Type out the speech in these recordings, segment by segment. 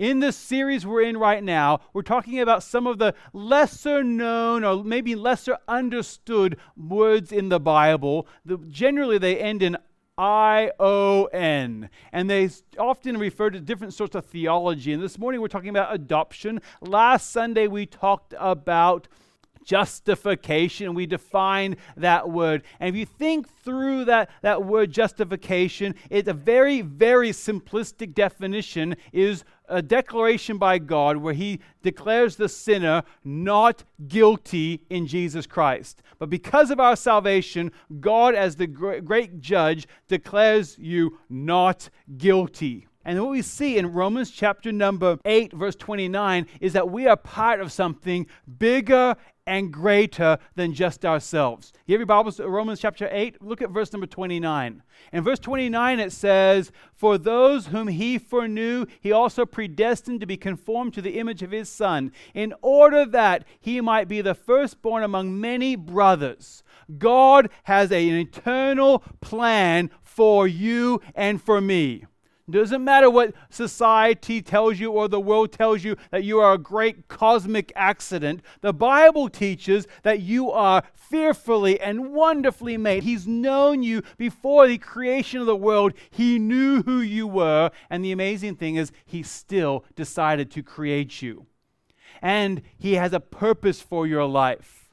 In this series we're in right now, we're talking about some of the lesser known or maybe lesser understood words in the Bible. Generally, they end in I-O-N, and they often refer to different sorts of theology. And this morning we're talking about adoption. Last Sunday we talked about justification. We defined that word. And if you think through that word justification, it's a very, very simplistic definition, is a declaration by God where he declares the sinner not guilty in Jesus Christ. But because of our salvation, God, as the great judge, declares you not guilty. And what we see in Romans chapter number 8, verse 29, is that we are part of something bigger and greater than just ourselves. You have your Bibles, Romans chapter 8, look at verse number 29. In verse 29 it says, "For those whom he foreknew, he also predestined to be conformed to the image of his Son, in order that he might be the firstborn among many brothers." God has an eternal plan for you and for me. Doesn't matter what society tells you or the world tells you that you are a great cosmic accident. The Bible teaches that you are fearfully and wonderfully made. He's known you before the creation of the world. He knew who you were. And the amazing thing is, he still decided to create you. And he has a purpose for your life.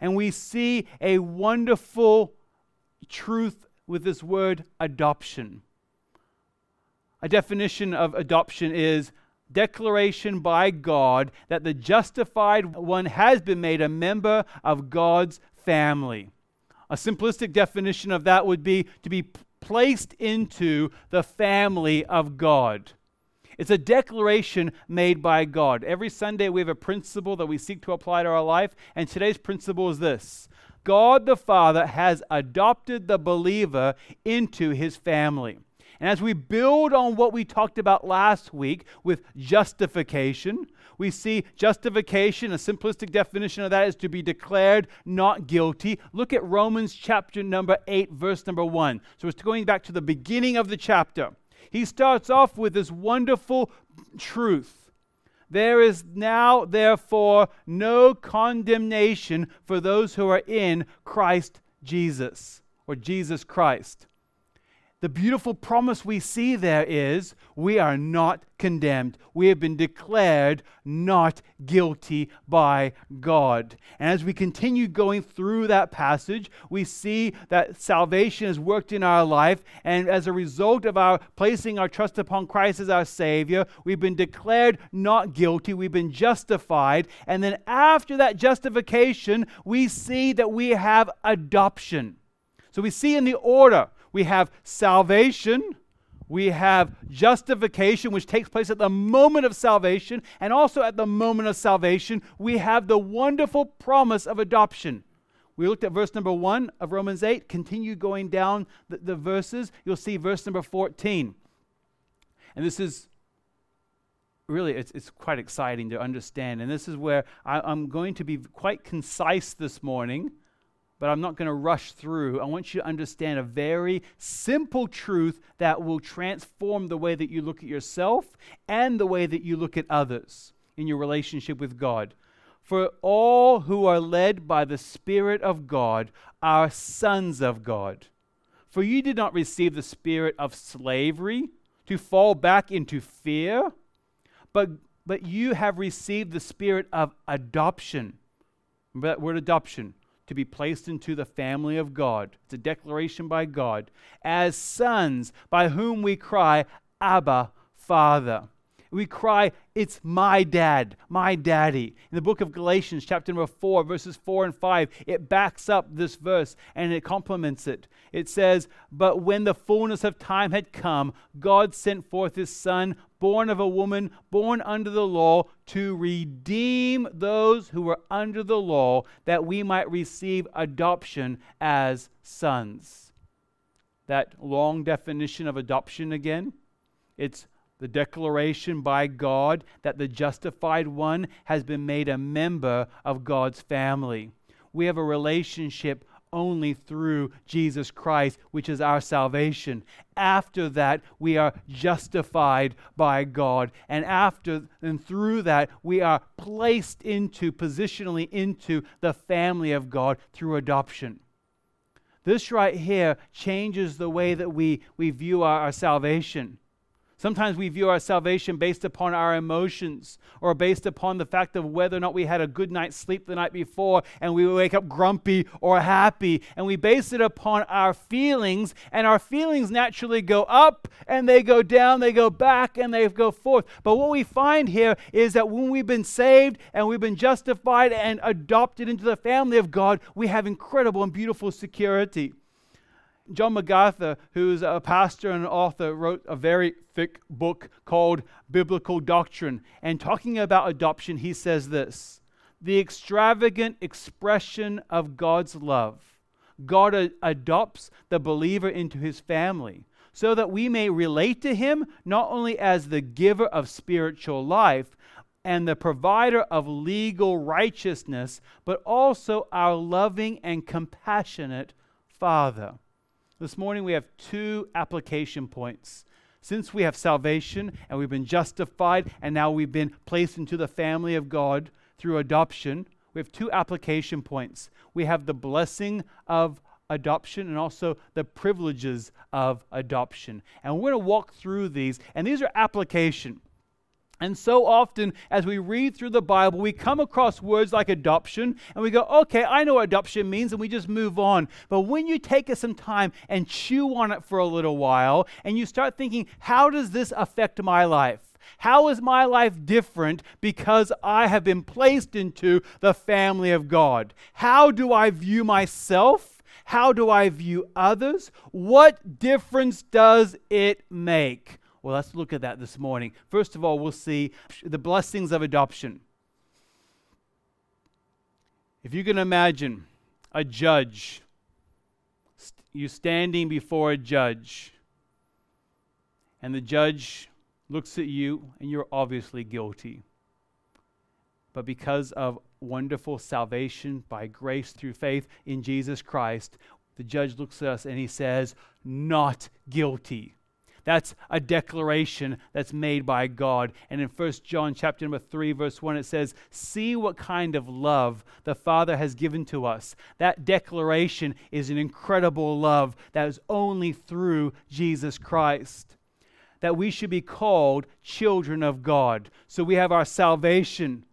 And we see a wonderful truth with this word adoption. A definition of adoption is declaration by God that the justified one has been made a member of God's family. A simplistic definition of that would be to be placed into the family of God. It's a declaration made by God. Every Sunday we have a principle that we seek to apply to our life, and today's principle is this: God the Father has adopted the believer into his family. And as we build on what we talked about last week with justification, we see justification, a simplistic definition of that is to be declared not guilty. Look at Romans chapter number 8, verse number 1. So it's going back to the beginning of the chapter. He starts off with this wonderful truth. There is now, therefore, no condemnation for those who are in Christ Jesus, or Jesus Christ. The beautiful promise we see there is we are not condemned. We have been declared not guilty by God. And as we continue going through that passage, we see that salvation is worked in our life. And as a result of our placing our trust upon Christ as our Savior, we've been declared not guilty. We've been justified. And then after that justification, we see that we have adoption. So we see in the order, we have salvation, we have justification, which takes place at the moment of salvation, and also at the moment of salvation, we have the wonderful promise of adoption. We looked at verse number 1 of Romans 8. Continue going down the verses. You'll see verse number 14. And this is really, it's quite exciting to understand. And this is where I'm going to be quite concise this morning, but I'm not going to rush through. I want you to understand a very simple truth that will transform the way that you look at yourself and the way that you look at others in your relationship with God. For all who are led by the Spirit of God are sons of God. For you did not receive the spirit of slavery to fall back into fear, but you have received the spirit of adoption. Remember that word adoption. To be placed into the family of God. It's a declaration by God. As sons, by whom we cry, Abba, Father. We cry, it's my dad, my daddy. In the book of Galatians, chapter number 4, verses 4 and 5, it backs up this verse and it complements it. It says, "But when the fullness of time had come, God sent forth his Son, born of a woman, born under the law, to redeem those who were under the law, that we might receive adoption as sons." That long definition of adoption again, it's the declaration by God that the justified one has been made a member of God's family. We have a relationship only through Jesus Christ, which is our salvation. After that, we are justified by God. And after and through that, we are placed into, positionally into the family of God through adoption. This right here changes the way that we view our salvation. Sometimes we view our salvation based upon our emotions or based upon the fact of whether or not we had a good night's sleep the night before and we wake up grumpy or happy. And we base it upon our feelings, and our feelings naturally go up and they go down, they go back and they go forth. But what we find here is that when we've been saved and we've been justified and adopted into the family of God, we have incredible and beautiful security. John MacArthur, who's a pastor and an author, wrote a very thick book called Biblical Doctrine. And talking about adoption, he says this: the extravagant expression of God's love. God adopts the believer into his family so that we may relate to him not only as the giver of spiritual life and the provider of legal righteousness, but also our loving and compassionate Father. This morning we have two application points. Since we have salvation and we've been justified and now we've been placed into the family of God through adoption, we have two application points. We have the blessing of adoption and also the privileges of adoption. And we're going to walk through these, and these are application. And so often as we read through the Bible, we come across words like adoption and we go, okay, I know what adoption means, and we just move on. But when you take some time and chew on it for a little while and you start thinking, how does this affect my life? How is my life different because I have been placed into the family of God? How do I view myself? How do I view others? What difference does it make? Well, let's look at that this morning. First of all, we'll see the blessings of adoption. If you can imagine a judge, you standing before a judge, and the judge looks at you, and you're obviously guilty. But because of wonderful salvation by grace through faith in Jesus Christ, the judge looks at us and he says, "Not guilty." That's a declaration that's made by God. And in 1 John chapter number 3, verse 1, it says, "See what kind of love the Father has given to us." That declaration is an incredible love that is only through Jesus Christ. That we should be called children of God. So we have our salvation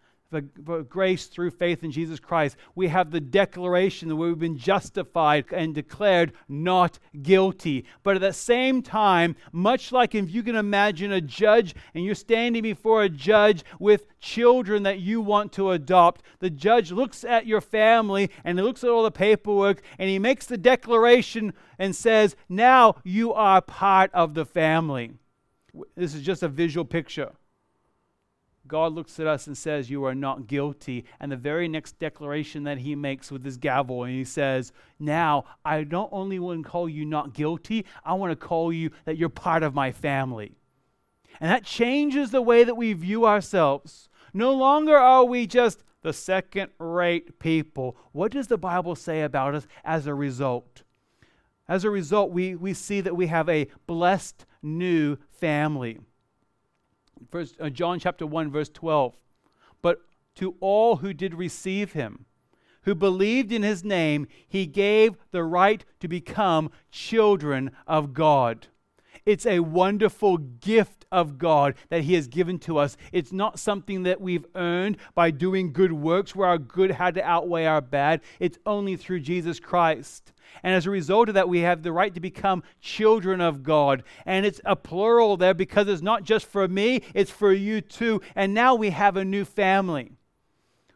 for grace through faith in Jesus Christ. We have the declaration that we've been justified and declared not guilty. But at the same time, much like if you can imagine a judge and you're standing before a judge with children that you want to adopt, the judge looks at your family and he looks at all the paperwork and he makes the declaration and says, "Now you are part of the family." This is just a visual picture. God looks at us and says, "You are not guilty." And the very next declaration that he makes with his gavel, and he says, "Now I don't only want to call you not guilty, I want to call you that you're part of my family." And that changes the way that we view ourselves. No longer are we just the second-rate people. What does the Bible say about us as a result? As a result, we see that we have a blessed new family. First, John chapter 1, verse 12. "But to all who did receive him, who believed in his name, he gave the right to become children of God." It's a wonderful gift of God that he has given to us. It's not something that we've earned by doing good works where our good had to outweigh our bad. It's only through Jesus Christ. And as a result of that, we have the right to become children of God. And it's a plural there because it's not just for me, it's for you too. And now we have a new family.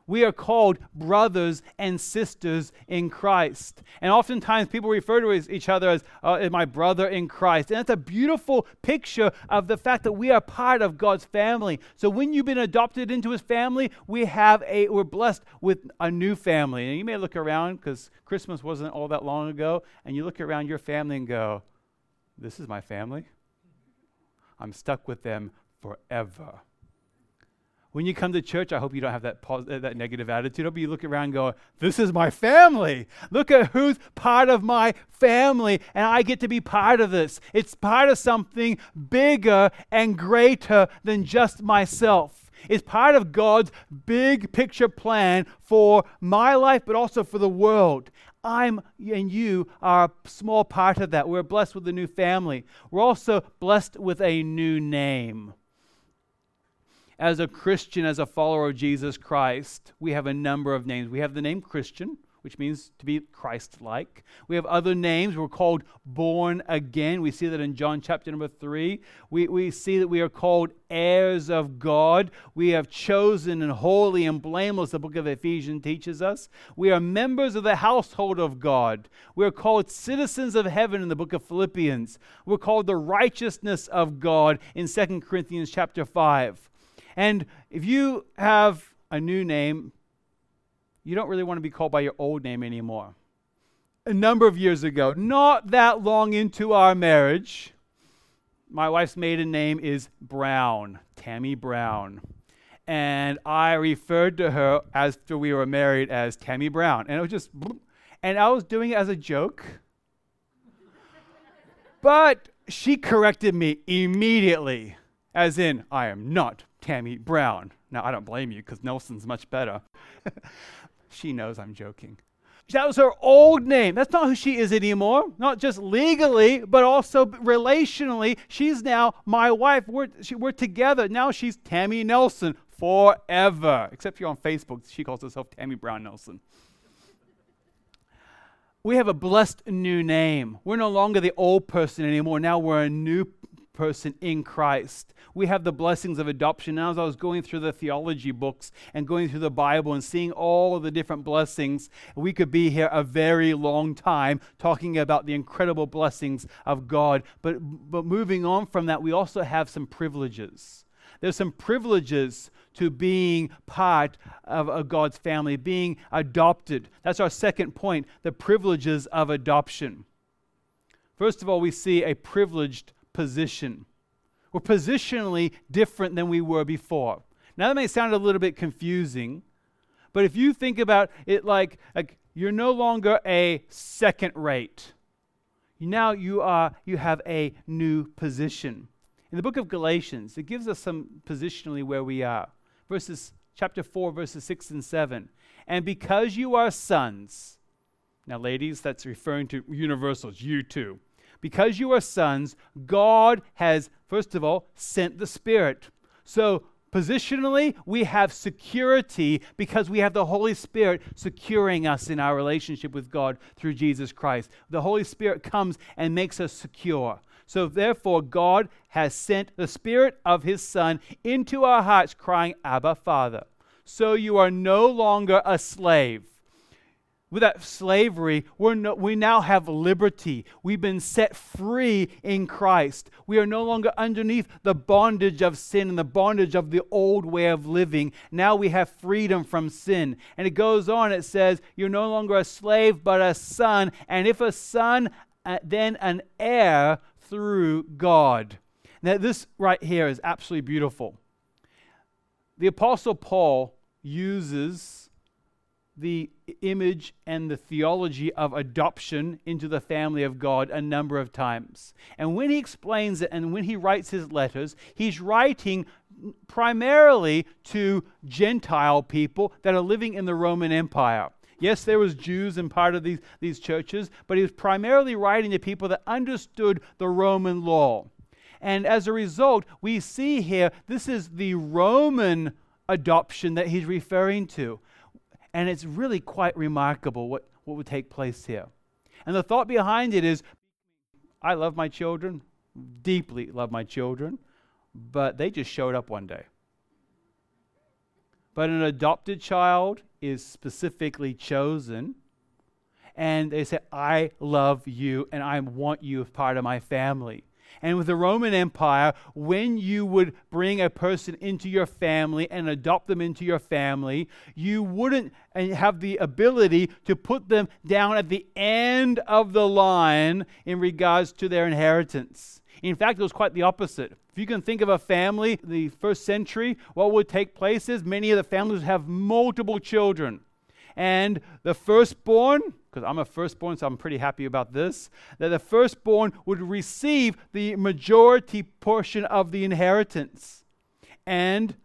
We are called brothers and sisters in Christ. And oftentimes people refer to each other as my brother in Christ. And that's a beautiful picture of the fact that we are part of God's family. So when you've been adopted into his family, we're blessed with a new family. And you may look around, because Christmas wasn't all that long ago, and you look around your family and go, "This is my family. I'm stuck with them forever." When you come to church, I hope you don't have that negative attitude. I hope you look around and go, this is my family. Look at who's part of my family, and I get to be part of this. It's part of something bigger and greater than just myself. It's part of God's big picture plan for my life, but also for the world. I'm and you are a small part of that. We're blessed with a new family. We're also blessed with a new name. As a Christian, as a follower of Jesus Christ, we have a number of names. We have the name Christian, which means to be Christ-like. We have other names. We're called born again. We see that in John chapter number 3. We see that we are called heirs of God. We have chosen and holy and blameless, the book of Ephesians teaches us. We are members of the household of God. We are called citizens of heaven in the book of Philippians. We're called the righteousness of God in 2 Corinthians chapter 5. And if you have a new name, you don't really want to be called by your old name anymore. A number of years ago, not that long into our marriage, my wife's maiden name is Brown, Tammy Brown. And I referred to her after we were married as Tammy Brown. And it was just, and I was doing it as a joke. But she corrected me immediately, as in, I am not Tammy Brown. Now, I don't blame you because Nelson's much better. She knows I'm joking. That was her old name. That's not who she is anymore. Not just legally, but also relationally. She's now my wife. We're together. Now she's Tammy Nelson forever. Except if you're on Facebook, she calls herself Tammy Brown Nelson. We have a blessed new name. We're no longer the old person anymore. Now we're a new person in Christ. We have the blessings of adoption. Now, as I was going through the theology books and going through the Bible and seeing all of the different blessings, we could be here a very long time talking about the incredible blessings of God. But moving on from that, we also have some privileges. There's some privileges to being part of God's family, being adopted. That's our second point, the privileges of adoption. First of all, we see a privileged position. We're positionally different than we were before. Now that may sound a little bit confusing, but if you think about it like you're no longer a second rate. Now you have a new position. In the book of Galatians, it gives us some positionally where we are. Chapter 4, verses 6 and 7. And because you are sons, now ladies, that's referring to universals, you too. Because you are sons, God has, first of all, sent the Spirit. So positionally, we have security because we have the Holy Spirit securing us in our relationship with God through Jesus Christ. The Holy Spirit comes and makes us secure. So therefore, God has sent the Spirit of His Son into our hearts, crying, Abba, Father. So you are no longer a slave. Without slavery, we now have liberty. We've been set free in Christ. We are no longer underneath the bondage of sin and the bondage of the old way of living. Now we have freedom from sin. And it goes on, it says, you're no longer a slave, but a son. And if a son, then an heir through God. Now this right here is absolutely beautiful. The Apostle Paul uses the image and the theology of adoption into the family of God a number of times. And when he explains it and when he writes his letters, he's writing primarily to Gentile people that are living in the Roman Empire. Yes, there was Jews in part of these churches, but he was primarily writing to people that understood the Roman law. And as a result, we see here, this is the Roman adoption that he's referring to. And it's really quite remarkable what would take place here. And the thought behind it is, I love my children, deeply love my children, but they just showed up one day. But an adopted child is specifically chosen, and they say, I love you, and I want you as part of my family. And with the Roman Empire, when you would bring a person into your family and adopt them into your family, you wouldn't have the ability to put them down at the end of the line in regards to their inheritance. In fact, it was quite the opposite. If you can think of a family in the first century, what would take place is many of the families would have multiple children. And the firstborn, because I'm a firstborn, so I'm pretty happy about this, that the firstborn would receive the majority portion of the inheritance and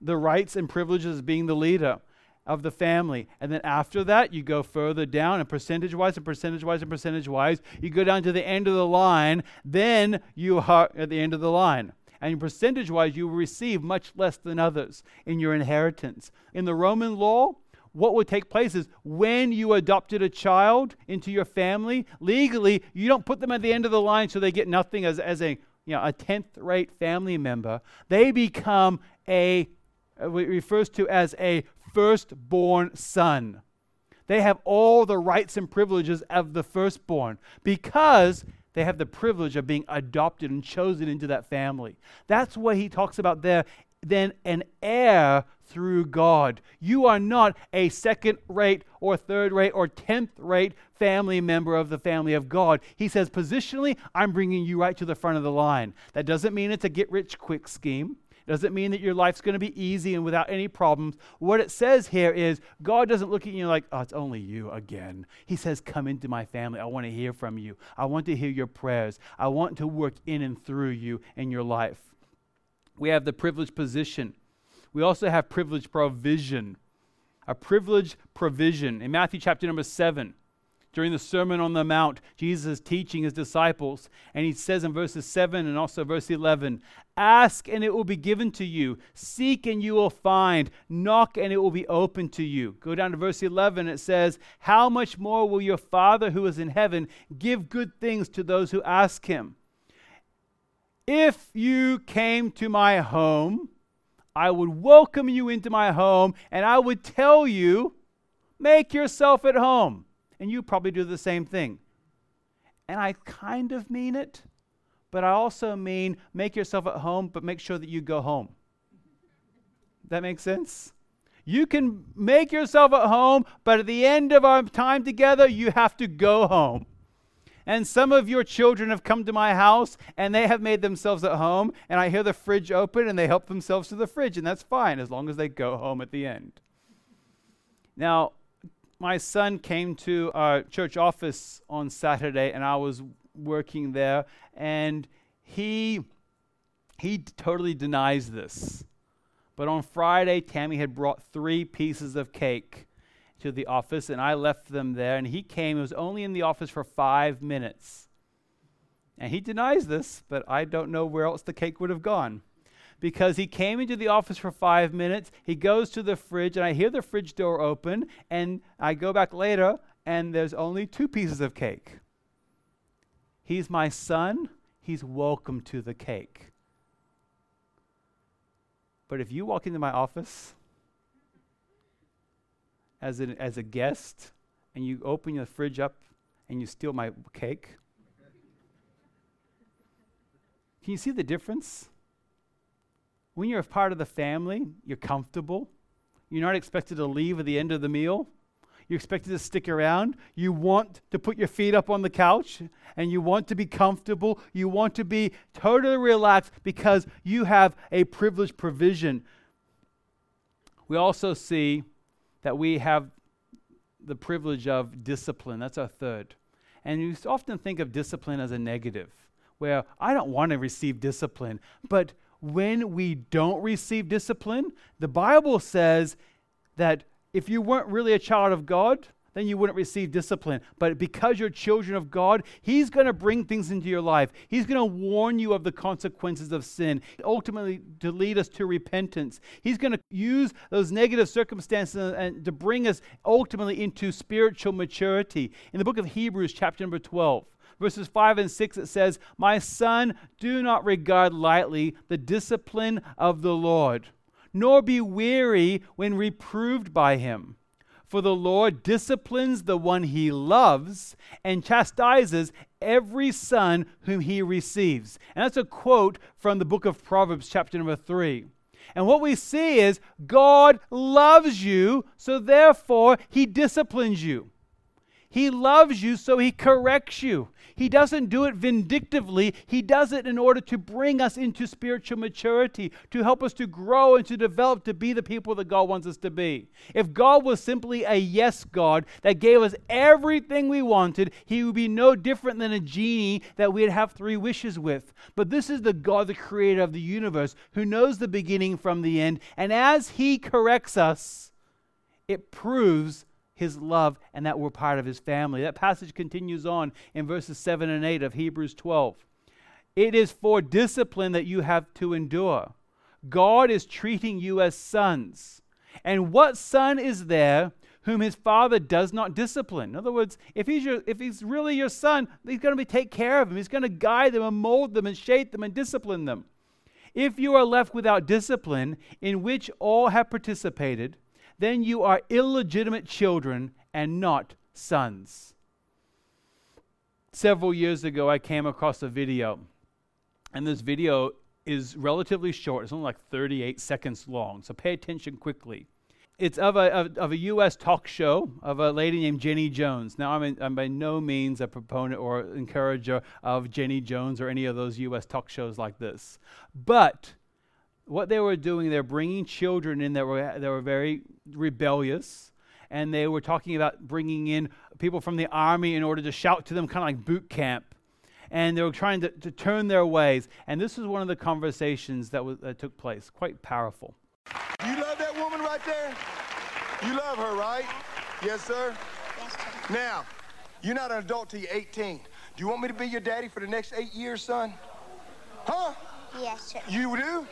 the rights and privileges of being the leader of the family. And then after that, you go further down, and percentage-wise, you go down to the end of the line, then you are at the end of the line. And percentage-wise, you receive much less than others in your inheritance. In the Roman law, what would take place is when you adopted a child into your family, legally, you don't put them at the end of the line so they get nothing as a 10th-rate family member. They become it refers to as a firstborn son. They have all the rights and privileges of the firstborn because they have the privilege of being adopted and chosen into that family. That's what he talks about there. Then an heir through God. You are not a second-rate or third-rate or 10th-rate family member of the family of God. He says, positionally, I'm bringing you right to the front of the line. That doesn't mean it's a get-rich-quick scheme. It doesn't mean that your life's going to be easy and without any problems. What it says here is God doesn't look at you like, oh, it's only you again. He says, come into my family. I want to hear from you. I want to hear your prayers. I want to work in and through you and your life. We have the privileged position. We also have privileged provision. A privileged provision. In Matthew chapter number 7, during the Sermon on the Mount, Jesus is teaching his disciples, and he says in verses 7 and also verse 11, ask and it will be given to you. Seek and you will find. Knock and it will be opened to you. Go down to verse 11. It says, how much more will your Father who is in heaven give good things to those who ask him? If you came to my home, I would welcome you into my home, and I would tell you, make yourself at home. And you probably do the same thing. And I kind of mean it, but I also mean make yourself at home, but make sure that you go home. That makes sense? You can make yourself at home, but at the end of our time together, you have to go home. And some of your children have come to my house and they have made themselves at home, and I hear the fridge open and they help themselves to the fridge, and that's fine as long as they go home at the end. Now, my son came to our church office on Saturday and I was working there, and he totally denies this. But on Friday, Tammy had brought 3 pieces of cake to the office, and I left them there, and he came. It was only in the office for 5 minutes, and he denies this, but I don't know where else the cake would have gone, because he came into the office for 5 minutes. He goes to the fridge, and I hear the fridge door open, and I go back later, and there's only 2 pieces of cake. He's my son. He's welcome to the cake. But if you walk into my office as a guest, and you open your fridge up and you steal my cake. Can you see the difference? When you're a part of the family, you're comfortable. You're not expected to leave at the end of the meal. You're expected to stick around. You want to put your feet up on the couch, and you want to be comfortable. You want to be totally relaxed because you have a privileged provision. We also see that we have the privilege of discipline. That's our third. And you often think of discipline as a negative, where I don't want to receive discipline. But when we don't receive discipline, the Bible says that if you weren't really a child of God, then you wouldn't receive discipline. But because you're children of God, He's going to bring things into your life. He's going to warn you of the consequences of sin, ultimately to lead us to repentance. He's going to use those negative circumstances and to bring us ultimately into spiritual maturity. In the book of Hebrews, chapter number 12, verses 5 and 6, it says, my son, do not regard lightly the discipline of the Lord, nor be weary when reproved by Him. For the Lord disciplines the one He loves and chastises every son whom He receives. And that's a quote from the book of Proverbs, chapter number 3. And what we see is God loves you, so therefore He disciplines you. He loves you, so He corrects you. He doesn't do it vindictively. He does it in order to bring us into spiritual maturity, to help us to grow and to develop to be the people that God wants us to be. If God was simply a yes God that gave us everything we wanted, He would be no different than a genie that we'd have three wishes with. But this is the God, the creator of the universe, who knows the beginning from the end. And as He corrects us, it proves His love and that we're part of His family. That passage continues on in verses 7 and 8 of Hebrews 12. It is for discipline that you have to endure. God is treating you as sons. And what son is there whom his father does not discipline? In other words, if he's really your son, he's going to take care of him. He's going to guide them and mold them and shape them and discipline them. If you are left without discipline, in which all have participated, then you are illegitimate children and not sons. Several years ago, I came across a video, and this video is relatively short. It's only like 38 seconds long, so pay attention quickly. It's of a U.S. talk show of a lady named Jenny Jones. Now, I'm by no means a proponent or encourager of Jenny Jones or any of those U.S. talk shows like this, but what they were doing, they're bringing children in that were very rebellious, and they were talking about bringing in people from the army in order to shout to them, kind of like boot camp, and they were trying to turn their ways. And this was one of the conversations that took place. Quite powerful. You love that woman right there? You love her, right? Yes, sir? Yes, sir. Now, you're not an adult till you're 18. Do you want me to be your daddy for the next 8 years, son? Huh? Yes, sir. You do?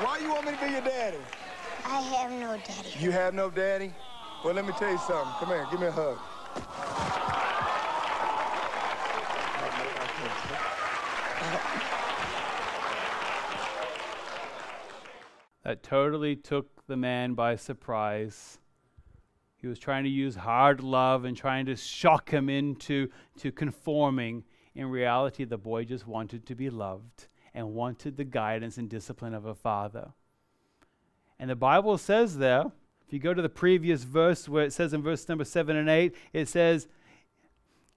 Why you want me to be your daddy? I have no daddy. You have no daddy? Well, let me tell you something. Come here, give me a hug. That totally took the man by surprise. He was trying to use hard love and trying to shock him into conforming. In reality, the boy just wanted to be loved and wanted the guidance and discipline of a father. And the Bible says there, if you go to the previous verse where it says in verse number 7 and 8, it says,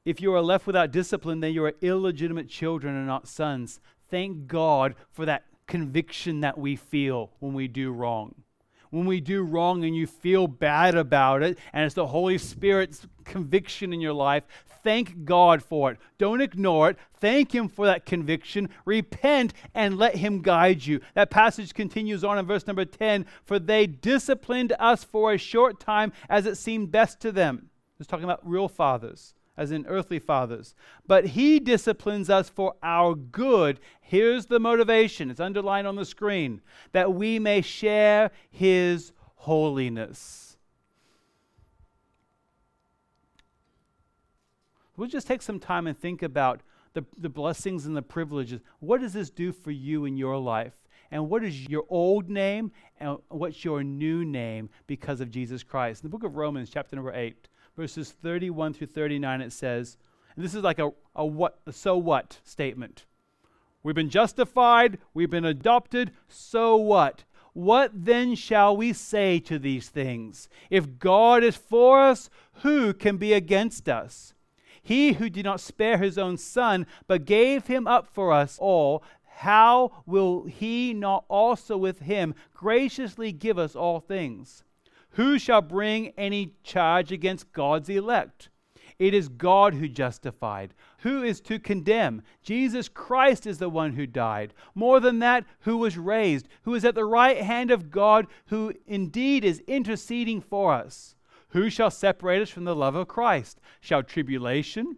if you are left without discipline, then you are illegitimate children and not sons. Thank God for that conviction that we feel when we do wrong. When we do wrong and you feel bad about it, and it's the Holy Spirit's conviction in your life, thank God for it. Don't ignore it. Thank Him for that conviction. Repent and let Him guide you. That passage continues on in verse number 10. For they disciplined us for a short time as it seemed best to them. It's talking about real fathers, as in earthly fathers. But He disciplines us for our good. Here's the motivation. It's underlined on the screen. That we may share His holiness. We'll just take some time and think about the blessings and the privileges. What does this do for you in your life? And what is your old name? And what's your new name because of Jesus Christ? In the book of Romans, chapter number 8. Verses 31 through 39, it says, and this is like a so what statement. We've been justified, we've been adopted, so what? What then shall we say to these things? If God is for us, who can be against us? He who did not spare His own Son, but gave Him up for us all, how will He not also with Him graciously give us all things? Who shall bring any charge against God's elect? It is God who justified. Who is to condemn? Jesus Christ is the one who died. More than that, who was raised, who is at the right hand of God, who indeed is interceding for us. Who shall separate us from the love of Christ? Shall tribulation,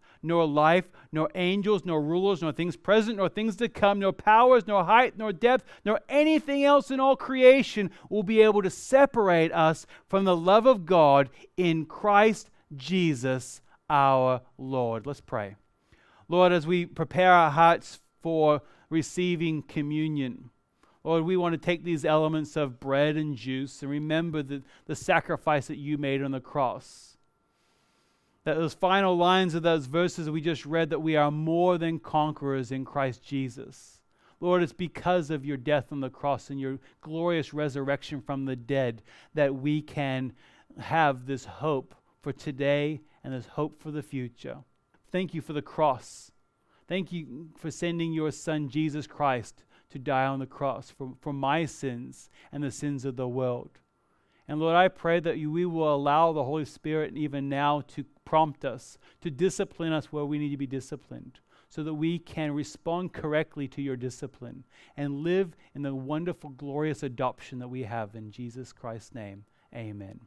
nor life, nor angels, nor rulers, nor things present, nor things to come, nor powers, nor height, nor depth, nor anything else in all creation will be able to separate us from the love of God in Christ Jesus our Lord. Let's pray. Lord, as we prepare our hearts for receiving communion, Lord, we want to take these elements of bread and juice and remember the sacrifice that you made on the cross. That those final lines of those verses we just read, that we are more than conquerors in Christ Jesus. Lord, it's because of your death on the cross and your glorious resurrection from the dead that we can have this hope for today and this hope for the future. Thank you for the cross. Thank you for sending your Son, Jesus Christ, to die on the cross for my sins and the sins of the world. And Lord, I pray that we will allow the Holy Spirit even now to prompt us, to discipline us where we need to be disciplined, so that we can respond correctly to your discipline and live in the wonderful, glorious adoption that we have in Jesus Christ's name. Amen.